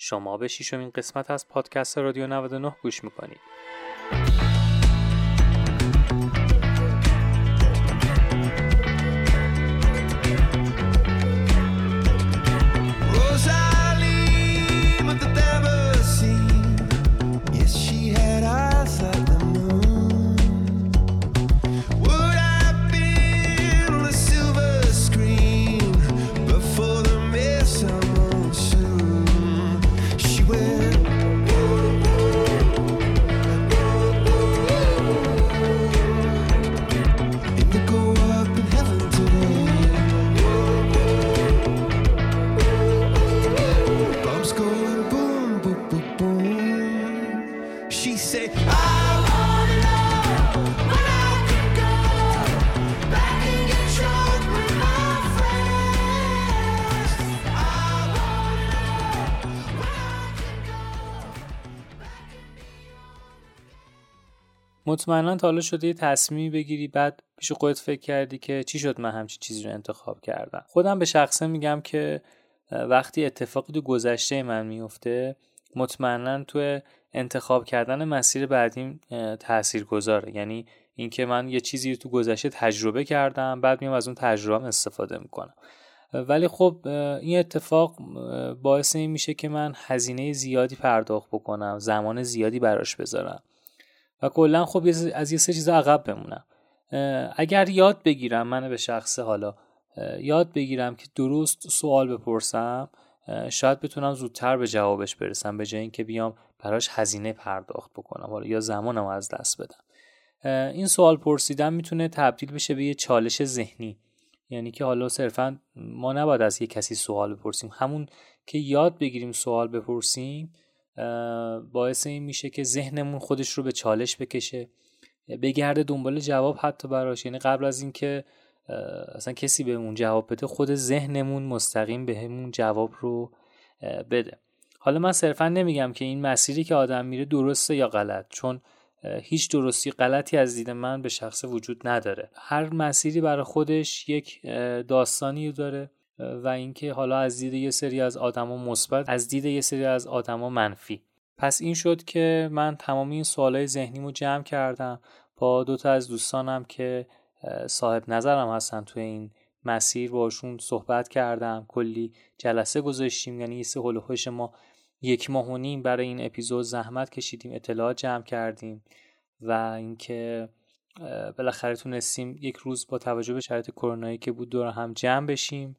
شما به 6مین قسمت از پادکست رادیو 99 گوش میکنید. مطمئنا تا حالا شده یه تصمیمی بگیری بعد پیش خودت فکر کردی که چی شد من همچین چیزی رو انتخاب کردم. خودم به شخصه میگم که وقتی اتفاقی تو گذشته من میفته مطمئنا تو انتخاب کردن مسیر بعدیم تاثیرگذاره. یعنی اینکه من یه چیزی رو تو گذشته تجربه کردم بعد میام از اون تجربه‌ام استفاده میکنم. ولی خب این اتفاق باعث این میشه که من هزینه زیادی پرداخت بکنم، زمان زیادی براش بذارم و کلا خب از یه سری چیزا عقب بمونم. اگر یاد بگیرم، من به شخصه حالا یاد بگیرم که درست سوال بپرسم، شاید بتونم زودتر به جوابش برسم به جای اینکه بیام براش هزینه پرداخت بکنم حالا یا زمانم از دست بدم. این سوال پرسیدن میتونه تبدیل بشه به یه چالش ذهنی، یعنی که حالا صرفا ما نباید از یه کسی سوال بپرسیم، همون که یاد بگیریم سوال بپرسیم باعث این میشه که ذهنمون خودش رو به چالش بکشه، بگرده دنبال جواب حتی براش. یعنی قبل از این که اصلا کسی بهمون جواب بده خود ذهنمون مستقیم بهمون جواب رو بده. حالا من صرفا نمیگم که این مسیری که آدم میره درسته یا غلط، چون هیچ درستی غلطی از دید من به شخص وجود نداره. هر مسیری برای خودش یک داستانی داره و اینکه حالا از دید یه سری از آدما مثبت، از دید یه سری از آدما منفی. پس این شد که من تمام این سوالای ذهنیمو جمع کردم با دو تا از دوستانم که صاحب نظرم هستن توی این مسیر، باشون صحبت کردم، کلی جلسه گذاشتیم. یعنی سه هلوهوش ما 1.5 ماه برای این اپیزود زحمت کشیدیم، اطلاعات جمع کردیم و اینکه بالاخره تونستیم یک روز با توجه به شرایط کرونایی که بود دور هم جمع بشیم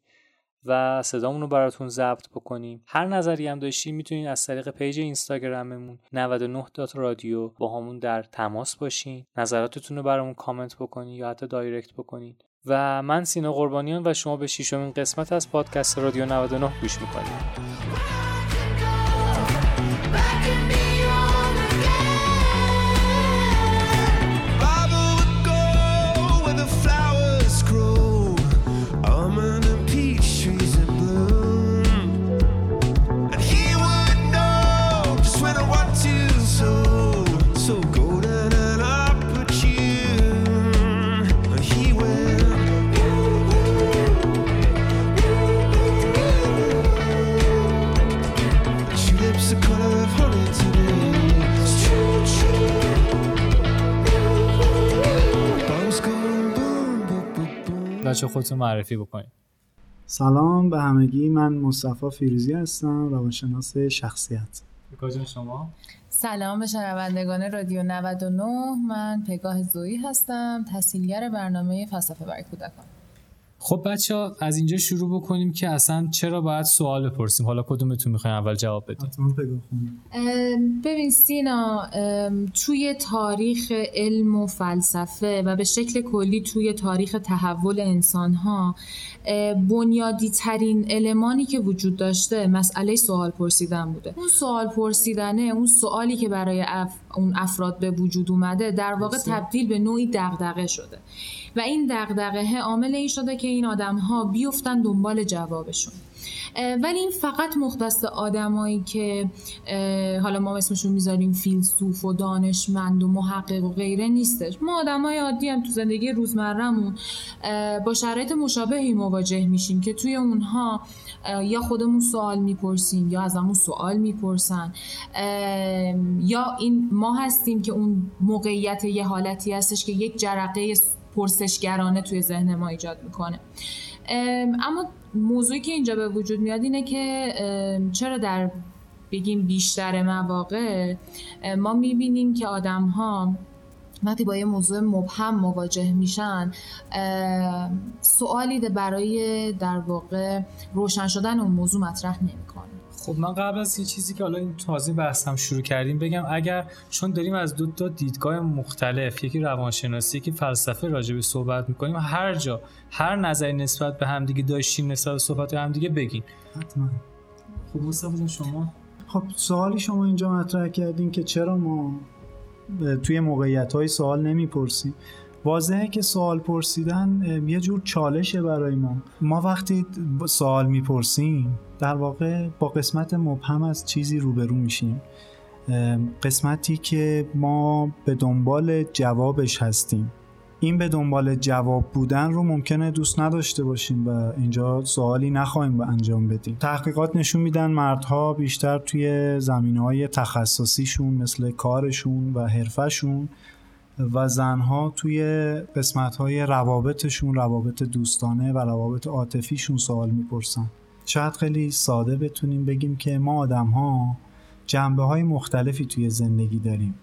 و صدامون رو براتون ضبط بکنیم. هر نظری هم داشتین میتونین از طریق پیج اینستاگراممون 99.radio با همون در تماس باشین، نظراتتون رو برامون کامنت بکنین یا حتی دایرکت بکنین. و من سینا قربانیان و شما به 6مین قسمت از پادکست رادیو 99 گوش میکنید. بچه خودتون معرفی بکنید. سلام به همگی، من مصطفی فیروزی هستم، روانشناس شخصیت. پگاه جان شما؟ سلام به شنوندگان رادیو 99، من پگاه زویی هستم، تحصیلگر برنامه فلسفه برای کودکان. خب بچه‌ها از اینجا شروع بکنیم که اصلا چرا باید سوال بپرسیم. حالا کدومتون میخواین اول جواب بدید؟ ببین سینا، توی تاریخ علم و فلسفه و به شکل کلی توی تاریخ تحول انسان‌ها بنیادی‌ترین المانی که وجود داشته مسئله سوال پرسیدن بوده. اون سوال پرسیدنه، اون سوالی که برای اون افراد به وجود اومده در واقع تبدیل به نوعی دغدغه شده و این دغدغه عامل این شده که این آدم‌ها بیفتن دنبال جوابشون. ولی این فقط مختص آدمایی که حالا ما اسمشون میذاریم فیلسوف و دانشمند و محقق و غیره نیستش. ما آدمای عادی هم تو زندگی روزمرهمون با شرایط مشابهی مواجه میشیم که توی اونها یا خودمون سوال میپرسیم یا ازمون سوال میپرسن، یا این ما هستیم که اون موقعیت یه حالتی هستش که یک جرقه پرسشگرانه توی ذهن ما ایجاد میکنه. اما موضوعی که اینجا به وجود میاد اینه که چرا در بگیم بیشتر مواقع ما میبینیم که آدم ها وقتی با یه موضوع مبهم مواجه میشن سوالی برای در واقع روشن شدن اون موضوع مطرح نمیکنه. خب من قبل از یه چیزی که حالا این تازه بحثم شروع کردیم بگم، اگر چون داریم از دو تا دیدگاه مختلف، یکی روانشناسی یکی فلسفه راجع به صحبت می‌کنیم، هر جا هر نظری نسبت به همدیگه داشتیم نسبت به صحبت همدیگه بگین. حتما. خب مصطفی شما خب سوالی شما اینجا مطرح کردین که چرا ما توی موقعیت‌های سوال نمی‌پرسیم. واضحه که سوال پرسیدن یه جور چالشه برای ما. ما وقتی سوال میپرسیم در واقع با قسمت مبهم از چیزی روبرو میشیم، قسمتی که ما به دنبال جوابش هستیم. این به دنبال جواب بودن رو ممکنه دوست نداشته باشیم و اینجا سوالی نخواهیم به انجام بدیم. تحقیقات نشون میدن مردها بیشتر توی زمینه‌های تخصصیشون مثل کارشون و حرفشون و زنها توی قسمت‌های روابطشون، روابط دوستانه و روابط عاطفیشون سوال می‌پرسن. شاید خیلی ساده بتونیم بگیم که ما آدم‌ها جنبه‌های مختلفی توی زندگی داریم،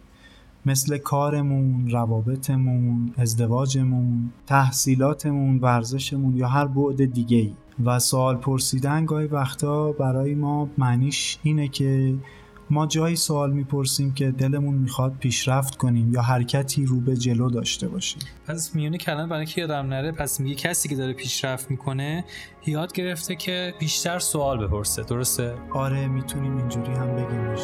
مثل کارمون، روابطمون، ازدواجمون، تحصیلاتمون، ورزشمون یا هر بعد دیگه‌ای. و سوال پرسیدن گاهی وقتا برای ما معنیش اینه که ما جایی سوال میپرسیم که دلمون میخواد پیشرفت کنیم یا حرکتی رو به جلو داشته باشیم. پس میونه کلمه برای که یادم نره، پس میگه کسی که داره پیشرفت میکنه یاد گرفته که بیشتر سوال بپرسه. درسته؟ آره، میتونیم اینجوری هم بگیمش.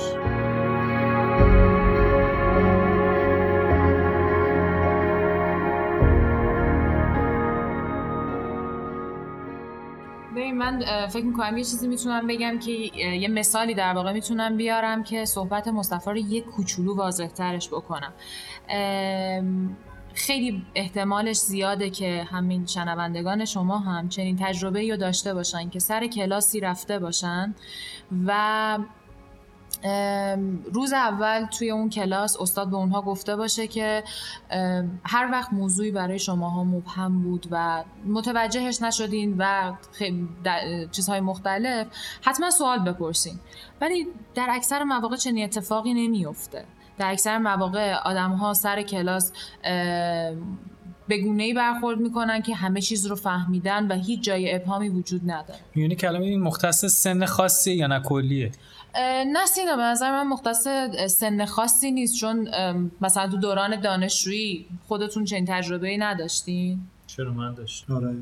من فکر میکنم یه چیزی میتونم بگم که یه مثالی در واقع میتونم بیارم که صحبت مصطفی رو یه کوچولو واضح ترش بکنم. خیلی احتمالش زیاده که همین شنوندگان شما هم چنین تجربه‌ای رو داشته باشن که سر کلاسی رفته باشن و روز اول توی اون کلاس استاد به اونها گفته باشه که هر وقت موضوعی برای شماها مبهم بود و متوجهش نشدین و چیزهای مختلف حتما سوال بپرسین، ولی در اکثر مواقع چنین اتفاقی نمیفته. در اکثر مواقع آدم‌ها سر کلاس به گونه‌ای برخورد میکنن که همه چیز رو فهمیدن و هیچ جای ابهامی وجود نداره. یعنی کلمه این مختص سن خاصی یا نه کلیه؟ نه سینا، به نظر من مختص سن خاصی نیست، چون مثلا تو دوران دانشجویی خودتون چنین تجربه‌ای نداشتین؟ چرا من داشتم. آره من.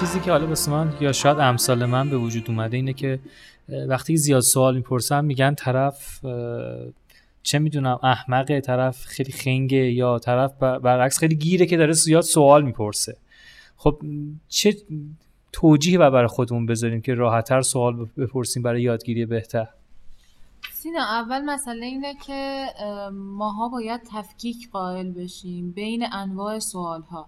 چیزی که حالا واسه من یا شاید امثال من به وجود اومده اینه که وقتی زیاد سوال میپرسن میگن طرف چه میدونم احمقه، طرف خیلی خنگه، یا طرف برعکس خیلی گیره که داره زیاد سوال میپرسه. خب چه توجیه برای خودمون بذاریم که راحت‌تر سوال بپرسیم برای یادگیری بهتر؟ سینا، اول مسئله اینه که ماها باید تفکیک قائل بشیم بین انواع سوال‌ها.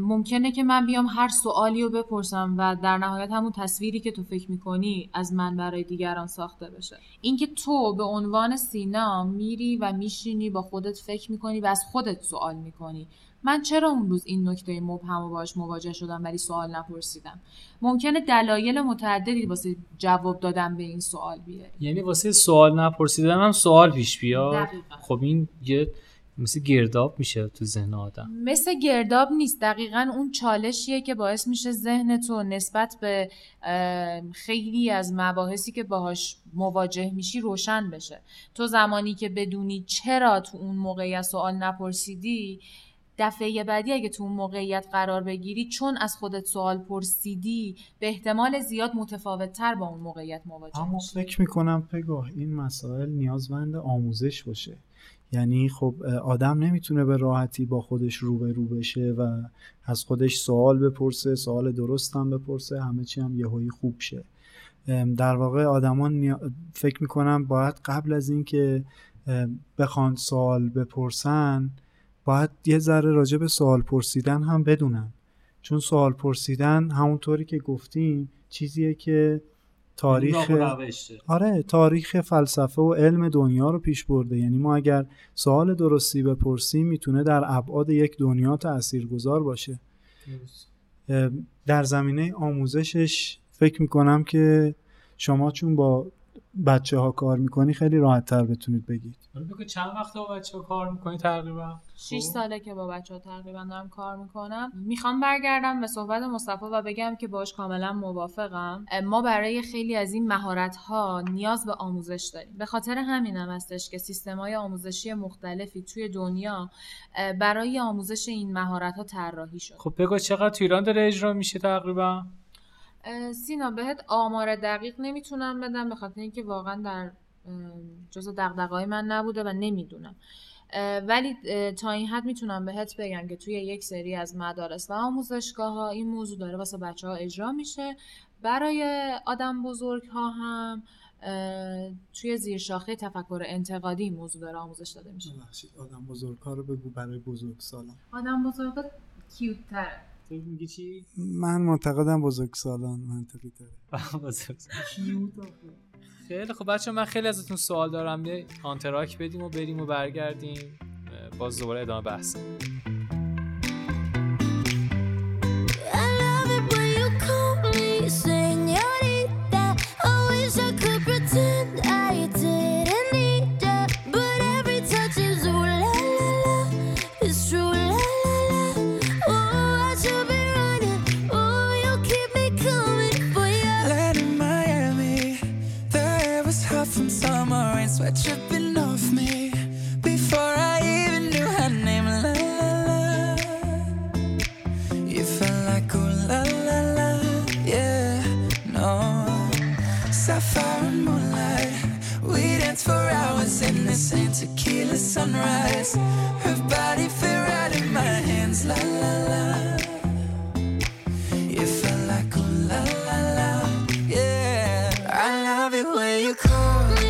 ممکنه که من بیام هر سوالی رو بپرسم و در نهایت همون تصویری که تو فکر میکنی از من برای دیگران ساخته بشه. اینکه تو به عنوان سینا میری و میشینی با خودت فکر میکنی و از خودت سوال میکنی من چرا اون روز این نکته مبهم رو باهاش مواجه شدم ولی سوال نپرسیدم. ممکنه دلایل متعددی واسه جواب دادن به این سوال بیاره، یعنی واسه سوال نپرسیدن هم سوال پیش بیاد. خب این یه مثل گرداب میشه تو ذهن آدم. مثل گرداب نیست، دقیقاً اون چالشیه که باعث میشه ذهن تو نسبت به خیلی از مباحثی که باهاش مواجه میشی روشن بشه. تو زمانی که بدونی چرا تو اون موقعیت سوال نپرسیدی، دفعه بعدی اگه تو اون موقعیت قرار بگیری چون از خودت سوال پرسیدی به احتمال زیاد متفاوت‌تر با اون موقعیت مواجه میشی. اما فکر می‌کنم پگاه این مسائل نیازمند آموزش باشه. یعنی خب آدم نمیتونه به راحتی با خودش روبرو بشه و از خودش سوال بپرسه، سوال درست هم بپرسه، همه چی هم یهویی خوب شه. در واقع آدمان فکر میکنم باید قبل از این که بخوان سوال بپرسن باید یه ذره راجع به سوال پرسیدن هم بدونن، چون سوال پرسیدن همونطوری که گفتیم چیزیه که تاریخ فلسفه و علم دنیا رو پیش برده. یعنی ما اگر سوال درستی بپرسیم میتونه در ابعاد یک دنیا تاثیرگذار باشه. در زمینه آموزشش فکر میکنم که شما چون با بچه ها کار میکنی خیلی راحت تر بتونید بگید. چند وقت با بچه ها کار میکنی تقریبا؟ 6 ساله که با بچه ها تقریبا دارم کار میکنم. میخوام برگردم به صحبت مصطفی و بگم که باش کاملا موافقم. ما برای خیلی از این مهارت ها نیاز به آموزش داریم. به خاطر همینم هستش که سیستم های آموزشی مختلفی توی دنیا برای آموزش این مهارت ها طراحی شده. خب بگو چقدر تو ایران داره اجرا میشه تقریبا؟ سینا بهت آمار دقیق نمیتونم بدم، به خاطر اینکه واقعا در جزء دغدغه‌های من نبوده و نمیدونم، ولی تا این حد میتونم بهت بگم که توی یک سری از مدارس و آموزشگاه‌ها این موضوع داره واسه بچه‌ها اجرا میشه. برای آدم بزرگ‌ها هم توی زیرشاخه تفکر انتقادی موضوع داره آموزش داده میشه. ببخشید آدم بزرگ‌ها رو بگو برای بزرگسالان. آدم بزرگ‌ها کیوت‌تر. میگی چی؟ من معتقدم بزرگسالان منطقی تره. بزرگسالان. خیلی خب بچه من خیلی ازتون سوال دارم، یه آنتراک بدیم و بریم و برگردیم باز دوباره ادامه بحث. Tripping off me before I even knew her name. La la la, you felt like oh la la la, yeah no. Sapphire and moonlight, we danced for hours in the same tequila sunrise. Her body fit right in my hands. La la la, you felt like oh la la la, yeah. I love it when you call me.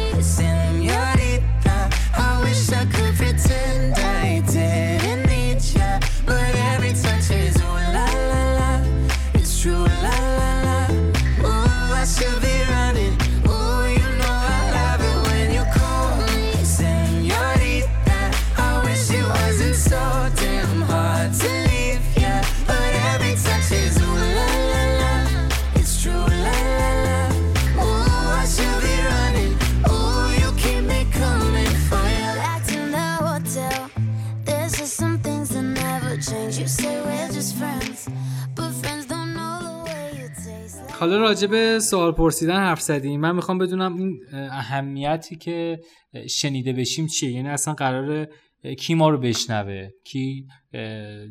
حالا راجع به سوال پرسیدن حرف زدیم، من میخوام بدونم این اهمیتی که شنیده بشیم چیه؟ یعنی اصلا قراره کی ما رو بشنوه، کی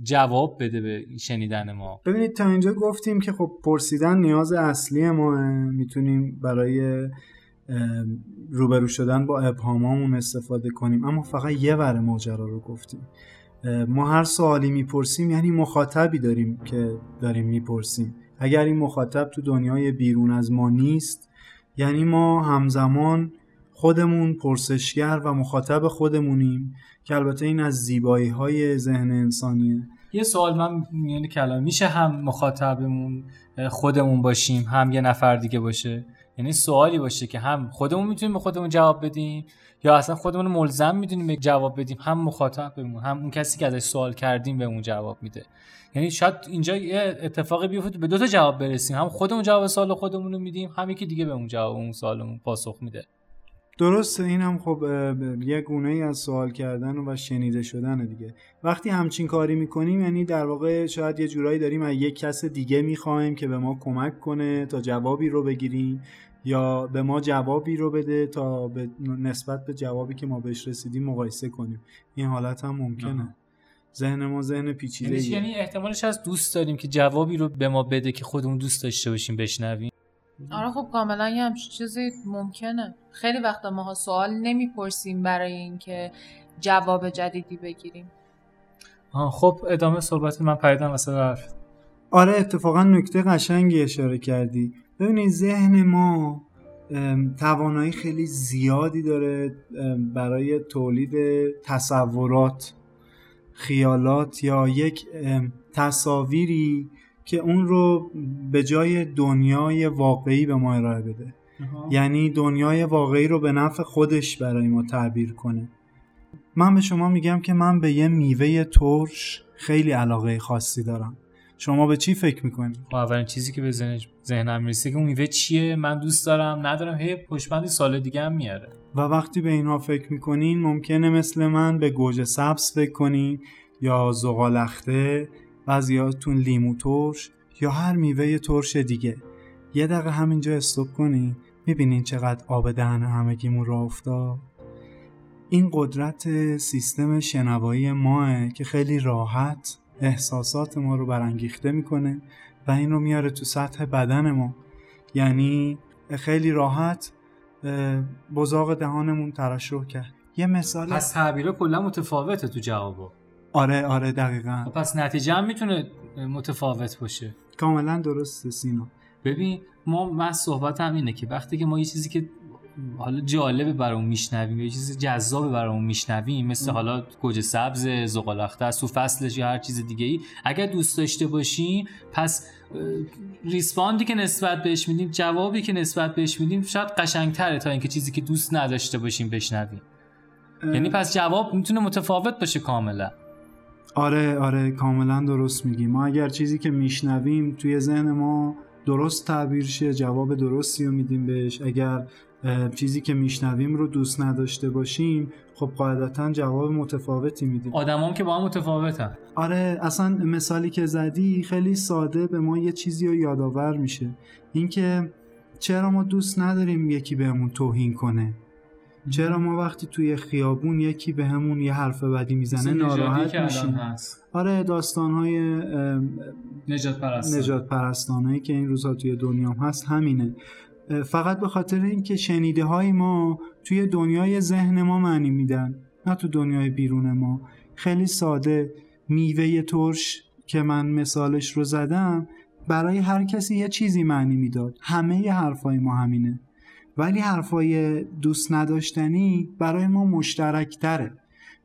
جواب بده به شنیدن ما؟ ببینید تا اینجا گفتیم که خب پرسیدن نیاز اصلی ما، میتونیم برای روبرو شدن با ابهامامون استفاده کنیم، اما فقط یه ور ماجرا رو گفتیم. ما هر سوالی میپرسیم یعنی مخاطبی داریم که داریم میپرسیم. اگر این مخاطب تو دنیای بیرون از ما نیست، یعنی ما همزمان خودمون پرسشگر و مخاطب خودمونیم، که البته این از زیبایی‌های ذهن انسانیه. یه سوال من میونه کلام، میشه هم مخاطبمون خودمون باشیم هم یه نفر دیگه باشه؟ یعنی سوالی باشه که هم خودمون میتونیم به خودمون جواب بدیم یا اصلا خودمون ملزم میدونیم به جواب بدیم، هم مخاطب بمون هم اون کسی که ازش سوال کردیم به اون جواب میده. یعنی شاید اینجا یه اتفاقی بیفته به دو تا جواب برسیم، هم خودمون جواب سوال خودمون رو میدیم هم یکی دیگه به اون جواب اون سوالمون پاسخ میده. درسته، اینم خب یه گونه‌ای از سوال کردن و شنیده شدن دیگه. وقتی همچین کاری میکنیم یعنی در واقع شاید یه جورایی داریم از یک کس دیگه میخوایم که به ما کمک کنه تا جوابی رو بگیریم یا به ما جوابی رو بده تا به نسبت به جوابی که ما بهش رسیدیم مقایسه کنیم. این حالت هم ممکنه. ذهن ما ذهن پیچیده‌ایه. یعنی احتمالش از دوست داریم که جوابی رو به ما بده که خودمون دوست داشته باشیم بشنویم. آره خب کاملا یه همچین چیزی ممکنه. خیلی وقتا ماها سوال نمیپرسیم برای اینکه جواب جدیدی بگیریم. خب ادامه صحبت من پریدم واسه حرف. آره اتفاقا نکته قشنگی اشاره کردی. ببینید ذهن ما توانایی خیلی زیادی داره برای تولید تصورات، خیالات یا یک تصاویری که اون رو به جای دنیای واقعی به ما ارائه بده. یعنی دنیای واقعی رو به نفع خودش برای ما تعبیر کنه. من به شما میگم که من به یه میوه ترش خیلی علاقه خاصی دارم، شما به چی فکر میکنید؟ اولین چیزی که به ذهنم میرسه که اون میوه چیه، من دوست دارم ندارم، هی پشمند سال دیگه هم میاره. و وقتی به اینها فکر میکنین ممکنه مثل من به گوجه سبز فکر کنین یا زغالخته، بعضیاتون لیمو ترش یا هر میوه ترش دیگه. یه دقیقه همینجا استوب کنین، میبینین چقدر آب دهن همگیمون راه افتاد. این قدرت سیستم شنوایی ماه که خیلی راحت احساسات ما رو برانگیخته میکنه و این رو میاره تو سطح بدن ما. یعنی خیلی راحت بزاق دهانمون ترشح کرد. یه مثال، پس تعبیره کلا متفاوته تو جوابو. آره دقیقاً. پس نتیجه هم میتونه متفاوت باشه. کاملا درسته سینا. ببین من صحبتم اینه که وقتی که ما یه چیزی که حالا جالبه برامون میشنویم، یه چیز جذاب برامون میشنویم، مثل حالا گوجه سبز، زغالخته، سو فصلش یا هر چیز دیگه ای، اگر دوست داشته باشیم پس ریسپاندی که نسبت بهش میدیم، جوابی که نسبت بهش میدیم شاید قشنگتره تا اینکه چیزی که دوست نداشته باشیم بشنویم. یعنی پس جواب میتونه متفاوت باشه کاملا. آره کاملا درست میگی. ما اگر چیزی که میشنویم توی ذهن ما درست تعبیر شه، جواب درستی رو میدیم بهش. اگر چیزی که میشنویم رو دوست نداشته باشیم خب قاعدتا جواب متفاوتی میدیم. آدمام که با هم متفاوتن. آره اصلا مثالی که زدی خیلی ساده به ما یه چیزی رو یادآور میشه، اینکه چرا ما دوست نداریم یکی بهمون توهین کنه. چرا ما وقتی توی خیابون یکی به همون یه حرف بدی میزنه ناراحت میشیم؟ آره داستان‌های نجات پرستانهایی که این روزها توی دنیام هست همینه. فقط به خاطر اینکه شنیده‌های ما توی دنیای ذهن ما معنی میدن، نه تو دنیای بیرون ما. خیلی ساده، میوه ترش که من مثالش رو زدم برای هر کسی یه چیزی معنی میداد. همه ی حرفای ما همینه، ولی حرفای دوست نداشتنی برای ما مشترک تره.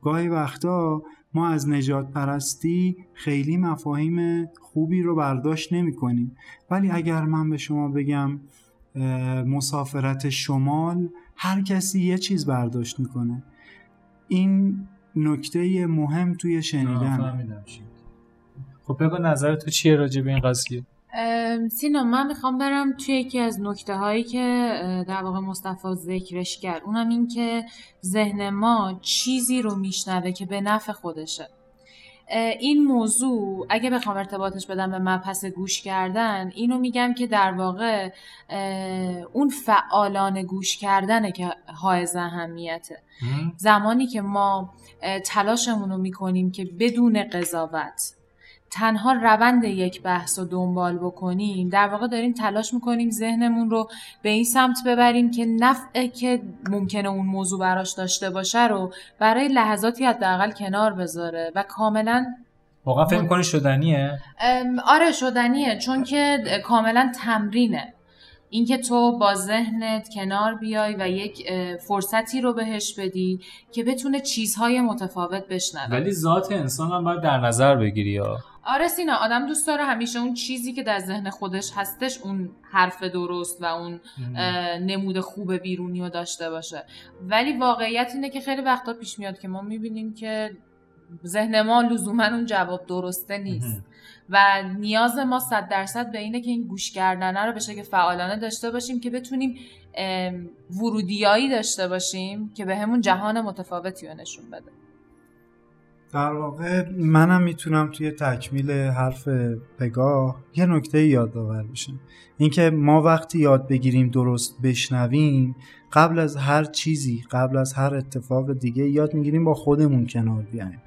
گاهی وقتا ما از نجات پرستی خیلی مفاهیم خوبی رو برداشت نمی کنیم. ولی اگر من به شما بگم مسافرت شمال، هر کسی یه چیز برداشت میکنه. این نکته مهم توی شنیدن. خب بگو نظر تو چیه راجع به این قضیه؟ سینا من میخوام برم توی یکی از نکته هایی که در واقع مصطفی ذکرش کرد، اونم این که ذهن ما چیزی رو میشنوه که به نفع خودشه. این موضوع اگه بخوام ارتباطش بدم به مبحث گوش کردن، اینو میگم که در واقع اون فعالان گوش کردنه که حائز اهمیته. زمانی که ما تلاشمون رو میکنیم که بدون قضاوت تنها روند یک بحث رو دنبال بکنیم، در واقع داریم تلاش میکنیم ذهنمون رو به این سمت ببریم که نفعی که ممکنه اون موضوع براش داشته باشه رو برای لحظاتی حداقل کنار بذاره و کاملا واقعا فهم کنی شدنیه. آره شدنیه، چون که کاملا تمرینه. اینکه تو با ذهنت کنار بیای و یک فرصتی رو بهش بدی که بتونه چیزهای متفاوت بشنوه. ولی ذات انسان هم باید در نظر بگیری. آره سینا، آدم دوست داره همیشه اون چیزی که در ذهن خودش هستش، اون حرف درست و اون نمود خوب بیرونی رو داشته باشه. ولی واقعیت اینه که خیلی وقتا پیش میاد که ما میبینیم که ذهن ما لزوما اون جواب درسته نیست و نیاز ما 100% به اینه که این گوش کردنه رو به شکل فعالانه داشته باشیم که بتونیم ورودیایی داشته باشیم که به همون جهان متفاوتی رو نشون بده. در واقع منم میتونم توی تکمیل حرف پگاه یه نکته یادآور بشم، اینکه ما وقتی یاد بگیریم درست بشنویم، قبل از هر چیزی، قبل از هر اتفاق دیگه یاد میگیریم با خودمون کنار بیاییم،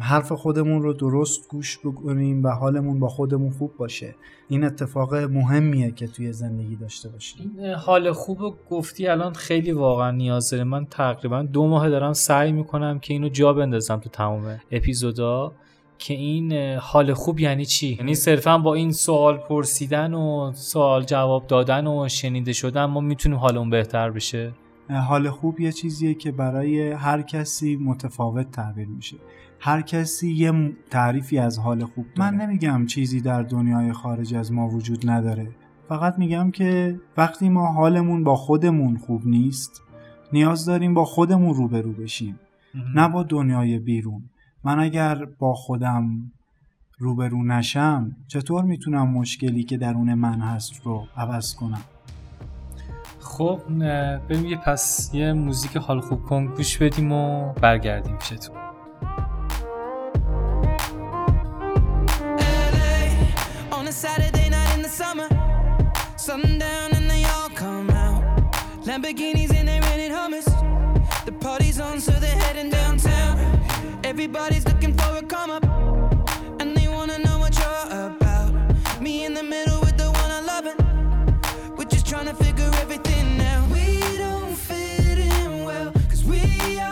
حرف خودمون رو درست گوش بکنیم و حالمون با خودمون خوب باشه. این اتفاق مهمیه که توی زندگی داشته باشیم. این حال خوب گفتی الان خیلی واقعا نیاز داره. من تقریبا 2 ماه دارم سعی میکنم که اینو جا بندازم تو تمام اپیزودا که این حال خوب یعنی چی؟ یعنی صرفا با این سوال پرسیدن و سوال جواب دادن و شنیده شدن ما میتونیم حالمون بهتر بشه. حال خوب یه چیزیه که برای هر کسی متفاوت تعبیر میشه. هر کسی یه تعریفی از حال خوب داره. من نمیگم چیزی در دنیای خارج از ما وجود نداره، فقط میگم که وقتی ما حالمون با خودمون خوب نیست، نیاز داریم با خودمون روبرو بشیم، نه با دنیای بیرون. من اگر با خودم روبرو نشم، چطور میتونم مشکلی که درون من هست رو عوض کنم؟ خب بریم یه موزیک حال خوب کن گوش بدیم و برگردیم. چطور؟ Saturday night in the summer, sundown and they all come out. Lamborghinis and they rented hummus. The party's on, so they're heading downtown. Everybody's looking for a come up, and they wanna know what you're about. Me in the middle with the one I lovin'. We're just trying to figure everything out. We don't fit in well, 'cause we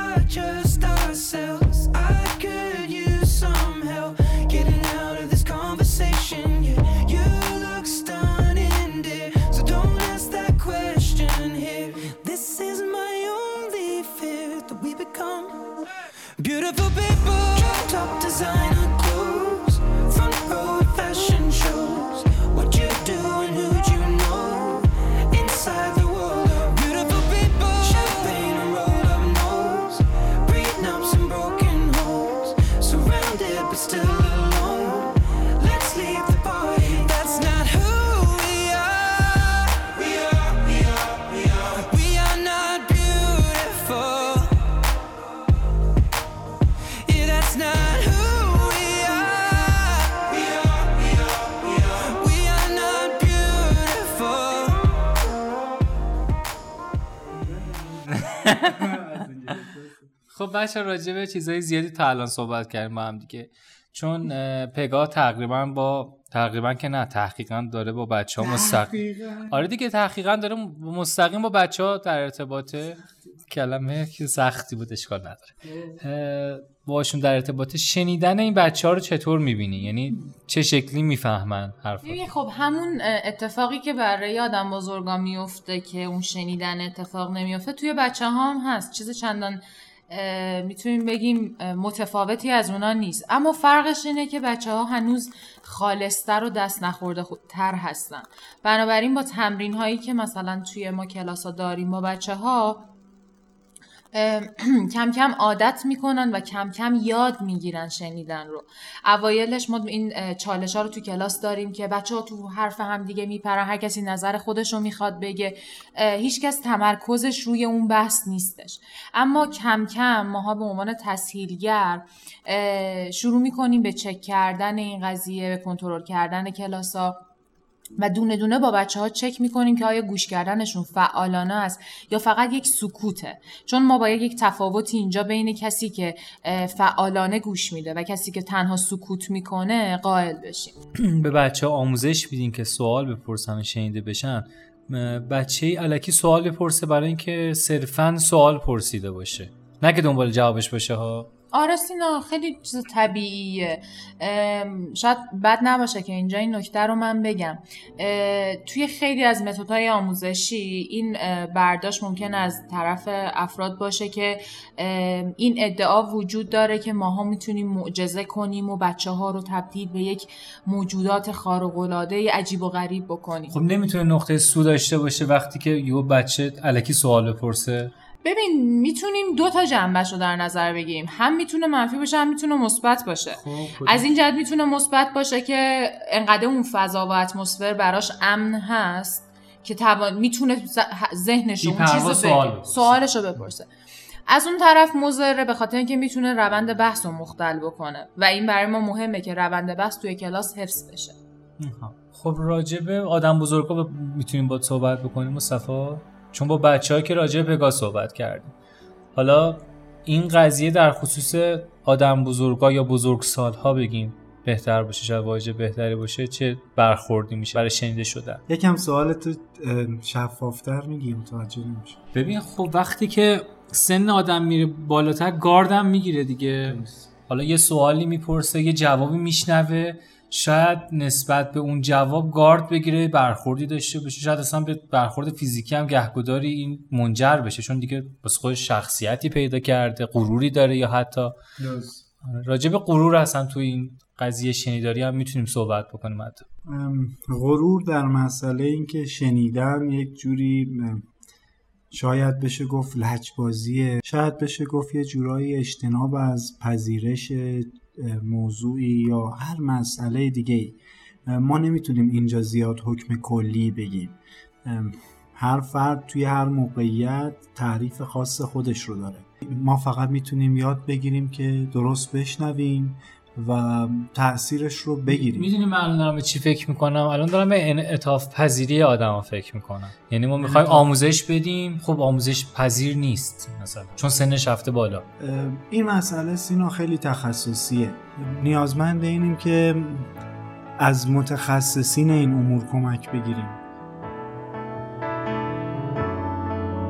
are just ourselves. I could use some help getting out of this conversation. Yeah. Beautiful people, top designer clothes, front row fashion shows, what you do and who'd you know, inside the world of beautiful people, champagne and rolled up nose, breathing up some broken holes, surrounded but still alone, let's leave the party, that's not who we are, we are, we are, we are, we are not beautiful. خب بچه راجع به چیزهای زیادی تا الان صحبت کردیم با هم دیگه، چون پگاه تحقیقا داره با بچه ها مستقیم. آره دیگه تحقیقا داره مستقیم با بچه ها در ارتباطه. کلمه که سختی بود، اشکال نداره. باشون در ارتباطه. شنیدن این بچه ها رو چطور میبینی؟ یعنی چه شکلی میفهمن حرفا؟ خب همون اتفاقی که برای آدم بزرگا میفته که اون شنیدن اتفاق نمیفته، توی بچه ها هم هست. چیز چندان میتونیم بگیم متفاوتی از اونا نیست، اما فرقش اینه که بچه ها هنوز خالص‌تر و دست نخورده تر هستن. بنابراین با تمرین هایی که مثلا توی ما کلاس ها داریم با بچه ها کم کم عادت میکنن و کم کم یاد میگیرن شنیدن رو. اوایلش ما این چالش ها رو تو کلاس داریم که بچه ها تو حرف هم دیگه میپرن، هر کسی نظر خودش رو میخواد بگه، هیچ کس تمرکزش روی اون بحث نیستش. اما کم کم ماها به عنوان تسهیلگر شروع میکنیم به چک کردن این قضیه، به کنترل کردن کلاس ها و دونه دونه با بچه ها چک میکنیم که آیا گوش کردنشون فعالانه است یا فقط یک سکوته. چون ما باید یک تفاوتی اینجا بین کسی که فعالانه گوش میده و کسی که تنها سکوت میکنه قائل بشیم. به بچه ها آموزش بدین که سوال بپرسن و شنیده بشن. بچه ای الکی سوال بپرسه برای اینکه صرفاً سوال پرسیده باشه، نه که دنبال جوابش باشه ها. آره سینا، خیلی چیز طبیعیه. شاید بد نباشه که اینجا این نکته رو من بگم. توی خیلی از متدهای آموزشی این برداشت ممکن از طرف افراد باشه که این ادعا وجود داره که ماها میتونیم معجزه کنیم و بچه‌ها رو تبدیل به یک موجودات خارق‌العاده عجیب و غریب بکنیم. خب نمیتونه نقطه سو داشته باشه وقتی که یه بچه الکی سوال بپرسه؟ ببین میتونیم دو تا جنبه‌شو در نظر بگیریم، هم میتونه منفی باشه هم میتونه مثبت باشه. از این جهت میتونه مثبت باشه که انقدر اون فضا و اتمسفر براش امن هست که میتونه ذهنش اون چیزو سوالشو بپرسه. از اون طرف مضره به خاطر اینکه میتونه روند بحث رو مختل بکنه و این برای ما مهمه که روند بحث توی کلاس حفظ بشه. خب راجبه آدم بزرگا میتونیم با صحبت بکنیم مصطفی، چون با بچه‌ها که راجع به پگاه صحبت کردیم. حالا این قضیه در خصوص آدم بزرگا یا بزرگسال‌ها بگیم بهتر باشه، شاید واژه بهتری باشه، چه برخوردی میشه برای شنیده شدن؟ یکم سوال تو شفافتر میگیم متوجه میشه. ببین خب وقتی که سن آدم میره بالاتر گاردم میگیره دیگه. حالا یه سوالی میپرسه، یه جوابی میشنوه، شاید نسبت به اون جواب گارد بگیره، برخوردی داشته باشه، شاید اصلا به برخورد فیزیکی هم گهگداری این منجر بشه، چون دیگه بس خودش شخصیتی پیدا کرده، غروری داره یا حتی راجب غرور اصلا تو این قضیه شنیداری هم میتونیم صحبت بکنیم. حتی غرور در مسئله این که شنیدن یک جوری شاید بشه گفت لجبازیه، شاید بشه گفت یه جورایی اجتناب از پذیرش موضوعی یا هر مسئله دیگه. ما نمیتونیم اینجا زیاد حکم کلی بگیم، هر فرد توی هر موقعیت تعریف خاص خودش رو داره. ما فقط میتونیم یاد بگیریم که درست بشنویم و تأثیرش رو بگیریم. میدونی من الان دارم به چی فکر میکنم؟ الان دارم به انعطاف پذیری آدم ها فکر میکنم. یعنی ما میخوایم آموزش بدیم، خب آموزش پذیر نیست مثلا چون سنش رفته بالا. این مسئله سینا خیلی تخصصیه، نیازمند اینیم که از متخصصین این امور کمک بگیریم.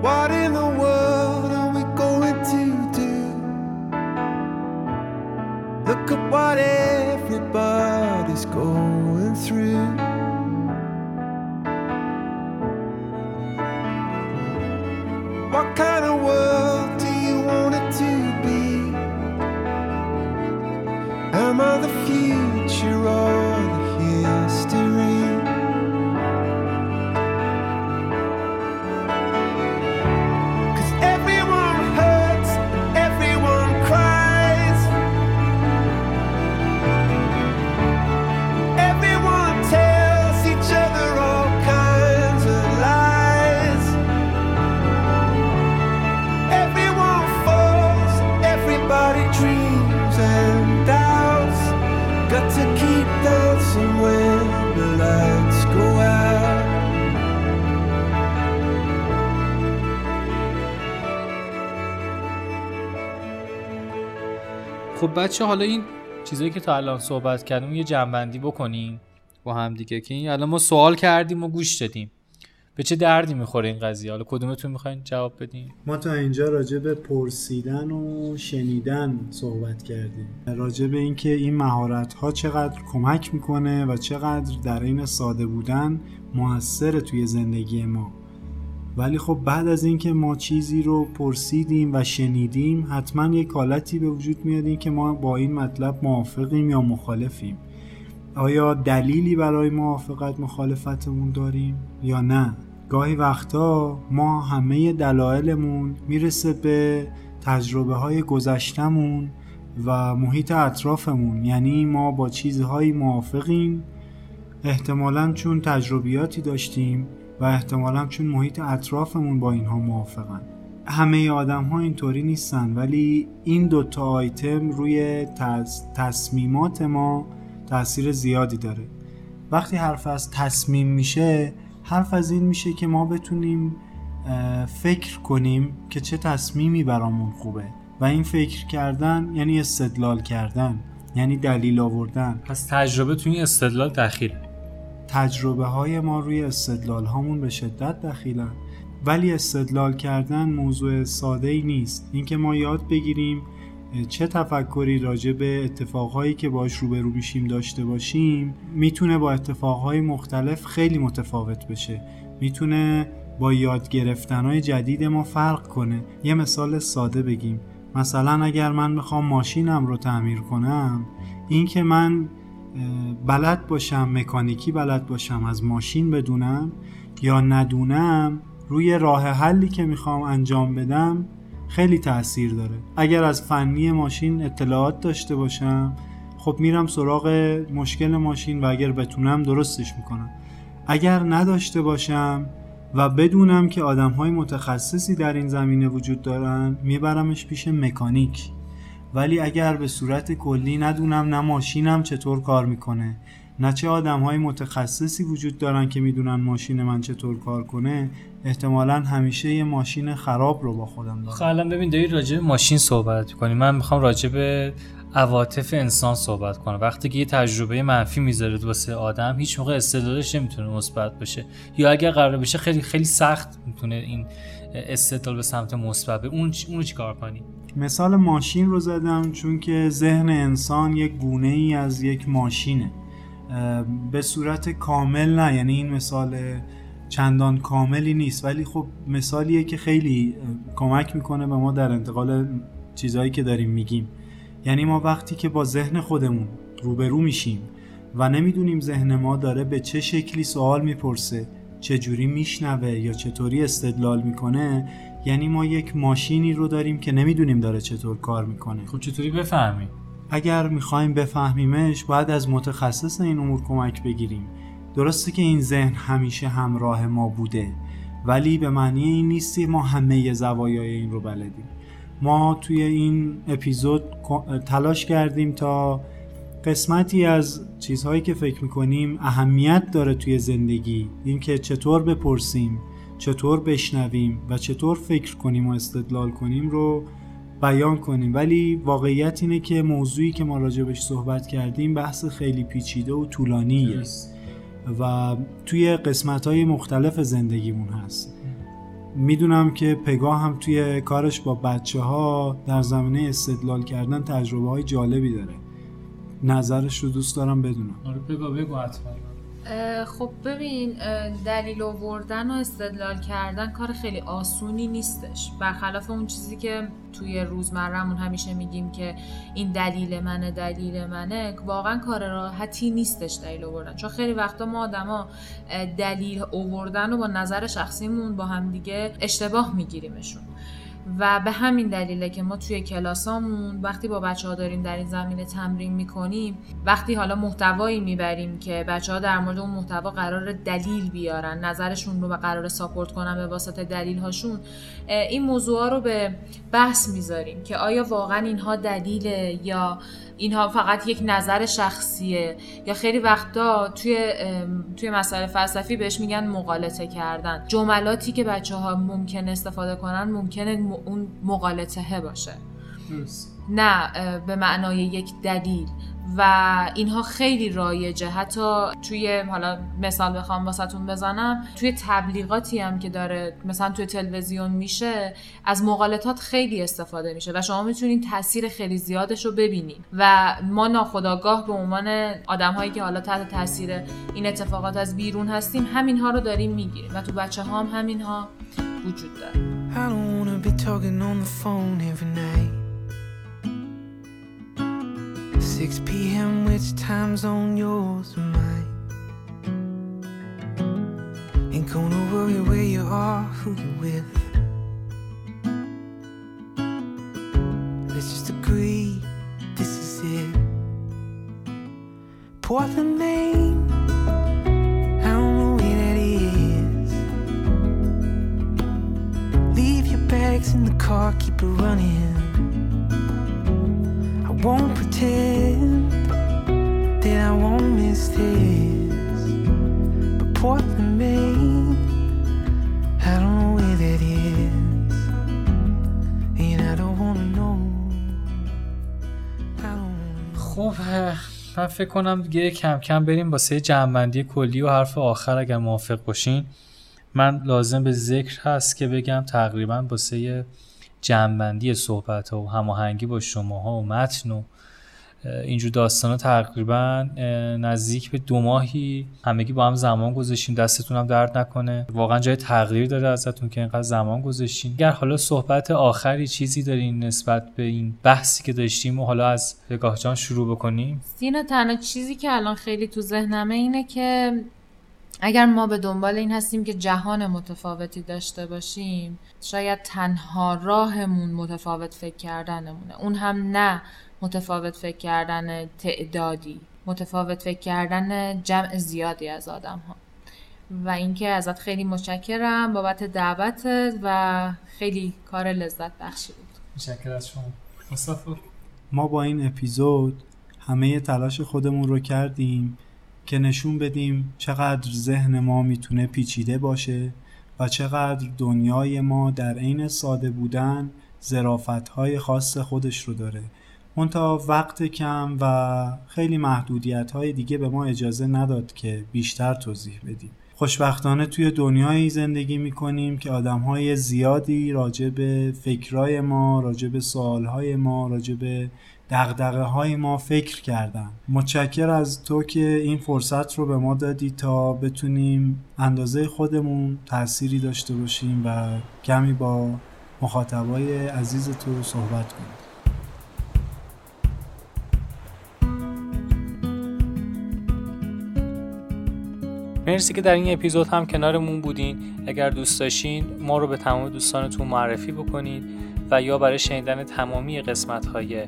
What in the world are we going to do? Look at what everybody's going through. What kind of world do you want it to be? Am I the future or the history? خب بچه حالا این چیزایی که تا الان صحبت کردیم یه جنبندی بکنیم با هم دیگه، که این الان ما سوال کردیم و گوش دادیم، به چه دردی میخوره این قضیه؟ حالا کدومتون میخواین جواب بدین؟ ما تا اینجا راجع به پرسیدن و شنیدن صحبت کردیم، راجع به اینکه این مهارت‌ها چقدر کمک میکنه و چقدر در این ساده بودن موثر توی زندگی ما. ولی خب بعد از اینکه ما چیزی رو پرسیدیم و شنیدیم حتما یک حالتی به وجود میاد، این که ما با این مطلب موافقیم یا مخالفیم. آیا دلیلی برای موافقت مخالفتمون داریم یا نه؟ گاهی وقتا ما همه دلایلمون میرسه به تجربه های گذشتمون و محیط اطرافمون، یعنی ما با چیزهایی موافقیم احتمالاً چون تجربیاتی داشتیم و احتمالاً چون محیط اطرافمون با اینها موافقن. همه آدم ها اینطوری نیستن، ولی این دوتا آیتم روی تصمیمات ما تأثیر زیادی داره. وقتی حرف از تصمیم میشه، حرف از این میشه که ما بتونیم فکر کنیم که چه تصمیمی برامون خوبه، و این فکر کردن یعنی استدلال کردن، یعنی دلیل آوردن. پس تجربه توی این استدلال دخیل، تجربه های ما روی استدلال هامون به شدت دخیلن. ولی استدلال کردن موضوع ساده ای نیست، اینکه ما یاد بگیریم چه تفکری راجع به اتفاقهایی که باهاش روبرو میشیم داشته باشیم، میتونه با اتفاقهای مختلف خیلی متفاوت بشه، میتونه با یاد گرفتنهای جدید ما فرق کنه. یه مثال ساده بگیم، مثلا اگر من بخوام ماشینم رو تعمیر کنم، این که من بلد باشم، مکانیکی بلد باشم، از ماشین بدونم یا ندونم، روی راه حلی که میخوام انجام بدم خیلی تأثیر داره. اگر از فنی ماشین اطلاعات داشته باشم، خب میرم سراغ مشکل ماشین و اگر بتونم درستش میکنم. اگر نداشته باشم و بدونم که آدم‌های متخصصی در این زمینه وجود دارن، میبرمش پیش مکانیک. ولی اگر به صورت کلی ندونم، نه ماشینم چطور کار میکنه، نه چه آدم‌های متخصصی وجود دارن که میدونن ماشین من چطور کار کنه، احتمالاً همیشه یه ماشین خراب رو با خودم دارم. حالا ببین داری راجع به ماشین صحبت می‌کنی، من می‌خوام راجع به عواطف انسان صحبت کنم. وقتی که یه تجربه منفی میذاره واسه آدم، هیچ موقع استدلالش نمیتونه مثبت باشه، یا اگر قرار بشه خیلی خیلی سخت میتونه این استدلال به سمت مثبت. اونو چیکار کنی؟ مثال ماشین رو زدم چون که ذهن انسان یک گونه‌ای از یک ماشینه، به صورت کامل نه، یعنی این مثال چندان کاملی نیست، ولی خب مثالیه که خیلی کمک میکنه به ما در انتقال چیزایی که داریم میگیم. یعنی ما وقتی که با ذهن خودمون روبرو میشیم و نمیدونیم ذهن ما داره به چه شکلی سوال میپرسه، چجوری میشنوه یا چطوری استدلال میکنه، یعنی ما یک ماشینی رو داریم که نمیدونیم داره چطور کار میکنه. خب چطوری بفهمیم؟ اگر میخوایم بفهمیمش، باید از متخصص این امور کمک بگیریم. درسته که این ذهن همیشه همراه ما بوده، ولی به معنی این نیست ما همه زوایای این رو بلدیم. ما توی این اپیزود تلاش کردیم تا قسمتی از چیزهایی که فکر میکنیم اهمیت داره توی زندگی، این که چطور بپرسیم، چطور بشنویم و چطور فکر کنیم و استدلال کنیم رو بیان کنیم. ولی واقعیت اینه که موضوعی که ما راجبش صحبت کردیم بحث خیلی پیچیده و طولانیه و توی قسمت‌های مختلف زندگیمون هست. میدونم که پگاه هم توی کارش با بچه‌ها در زمینه استدلال کردن تجربه‌های جالبی داره، نظرش رو دوست دارم بدونم. آره پگاه بگو حتما. خب ببین، دلیل آوردن و استدلال کردن کار خیلی آسونی نیستش، برخلاف اون چیزی که توی روزمرهمون همیشه میگیم که این دلیل منه دلیل منه، واقعا کار راحتی نیستش دلیل آوردن، چون خیلی وقتا ما آدما دلیل آوردن و با نظر شخصیمون با هم دیگه اشتباه میگیریمشون و به همین دلیله که ما توی کلاسامون وقتی با بچه‌ها داریم در این زمینه تمرین می‌کنیم، وقتی حالا محتوایی میبریم که بچه‌ها در مورد اون محتوا قراره دلیل بیارن، نظرشون رو به قراره ساپورت کنن به واسطه دلیل‌هاشون، این موضوعا رو به بحث میذاریم که آیا واقعا اینها دلیله یا اینها فقط یک نظر شخصیه، یا خیلی وقتا توی مسائل فلسفی بهش میگن مغالطه کردن. جملاتی که بچه‌ها ممکنه استفاده کنن ممکنه اون مغالطه باشه، نه به معنای یک دلیل، و اینها خیلی رایجه. حتی توی، حالا مثال بخوام واسهتون بزنم، توی تبلیغاتی هم که داره، مثلا توی تلویزیون میشه، از مغالطات خیلی استفاده میشه و شما میتونین تاثیر خیلی زیادش رو ببینین و ما ناخودآگاه به عنوان آدم‌هایی که حالا تحت تاثیر این اتفاقات از بیرون هستیم همینها رو داریم میگیریم و تو بچه‌ها هم همینها وجود داره. I don't wanna be talking on the phone every night 6 p.m. which time's on yours and mine Ain't gonna worry where you are, who you with Let's just agree, this is it Portland, Maine Bags in the car, keep it running I won't pretend that I won't miss this But Portland, Maine, I don't know where that is And I don't wanna know I don't wanna know خوب، من فکر کنم دیگه کم کم بریم واسه جمع‌بندی کلی و حرف آخر اگر موافق باشین. من لازم به ذکر هست که بگم تقریبا واسه جمع‌بندی صحبت‌ها و هماهنگی با شماها و متن و اینجور داستانا تقریبا نزدیک به 2 ماهی همگی با هم زمان گذاشتیم. دستتون هم درد نکنه، واقعا جای تقدیر داره ازتون که اینقدر زمان گذاشتین. اگر حالا صحبت آخری چیزی دارین نسبت به این بحثی که داشتیم و حالا از پگاه جان شروع بکنیم. سینا، تنها چیزی که الان خیلی تو ذهنمه اینه که اگر ما به دنبال این هستیم که جهان متفاوتی داشته باشیم، شاید تنها راهمون متفاوت فکر کردنمونه. اون هم نه متفاوت فکر کردن تعدادی، متفاوت فکر کردن جمع زیادی از آدم ها. و اینکه ازت خیلی متشکرم بابت دعوتت و خیلی کار لذت بخشی بود. متشکرم از شما مصطفی. ما با این اپیزود همه تلاش خودمون رو کردیم که نشون بدیم چقدر ذهن ما میتونه پیچیده باشه و چقدر دنیای ما در عین ساده بودن ظرافت‌های خاص خودش رو داره. منتها وقت کم و خیلی محدودیت‌های دیگه به ما اجازه نداد که بیشتر توضیح بدیم. خوشبختانه توی دنیایی زندگی می‌کنیم که آدم‌های زیادی راجع به فکرای ما، راجع به سوال‌های ما، راجع به دغدغه‌های ما فکر کردن. متشکر از تو که این فرصت رو به ما دادی تا بتونیم اندازه خودمون تأثیری داشته باشیم و کمی با مخاطبای عزیز تو صحبت کنیم. مرسی که در این اپیزود هم کنارمون بودین. اگر دوست داشتین ما رو به تمام دوستانتون معرفی بکنید و یا برای شنیدن تمامی قسمت‌های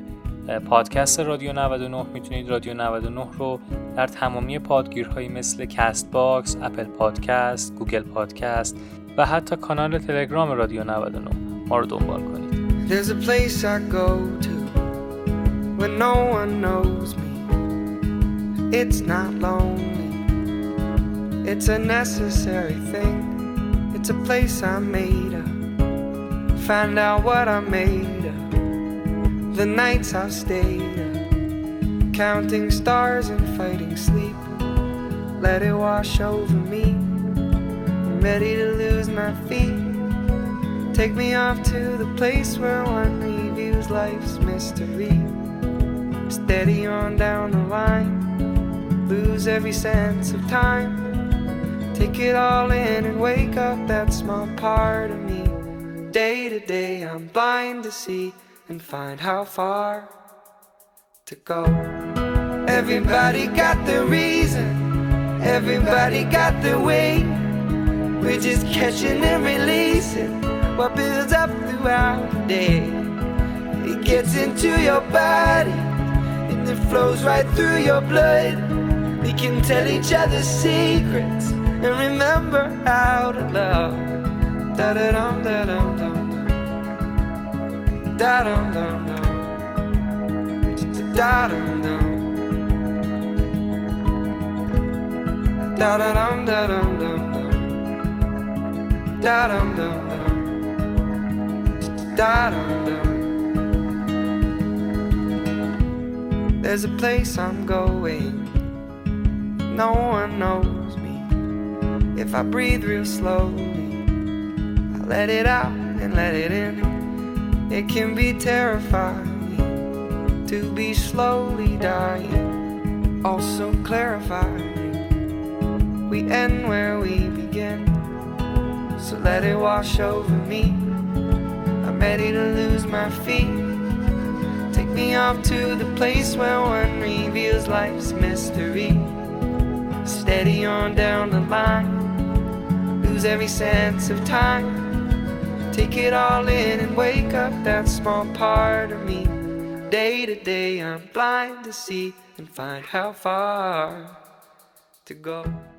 پادکست رادیو 99 میتونید رادیو 99 رو در تمامی پادگیرهایی مثل کست باکس، اپل پادکست، گوگل پادکست و حتی کانال تلگرام رادیو 99 ما رو دنبال کنید. There's a place I go to when no one knows me. It's not lonely. It's a necessary thing. It's a place I made up. Find out what I made up. The nights I've stayed up, counting stars and fighting sleep. Let it wash over me. I'm ready to lose my feet. Take me off to the place where one reviews life's mystery. Steady on down the line, lose every sense of time. Take it all in and wake up that small part of me. Day to day I'm blind to see and find how far to go. Everybody got their reason, everybody got their way. We're just catching and releasing what builds up throughout the day. It gets into your body and it flows right through your blood. We can tell each other secrets and remember how to love. Da-da-dum, da-dum-dum, da-dum-dum-dum, da-dum-dum, da-da-dum, da-dum-dum-dum, da-dum-dum-dum, da-dum-dum. There's a place I'm going, no one knows me. If I breathe real slowly, I let it out and let it in. It can be terrifying to be slowly dying, also clarifying. We end where we begin, so let it wash over me. I'm ready to lose my feet. Take me off to the place where one reveals life's mystery. Steady on down the line, lose every sense of time. Take it all in and wake up that small part of me. Day to day I'm blind to see and find how far to go.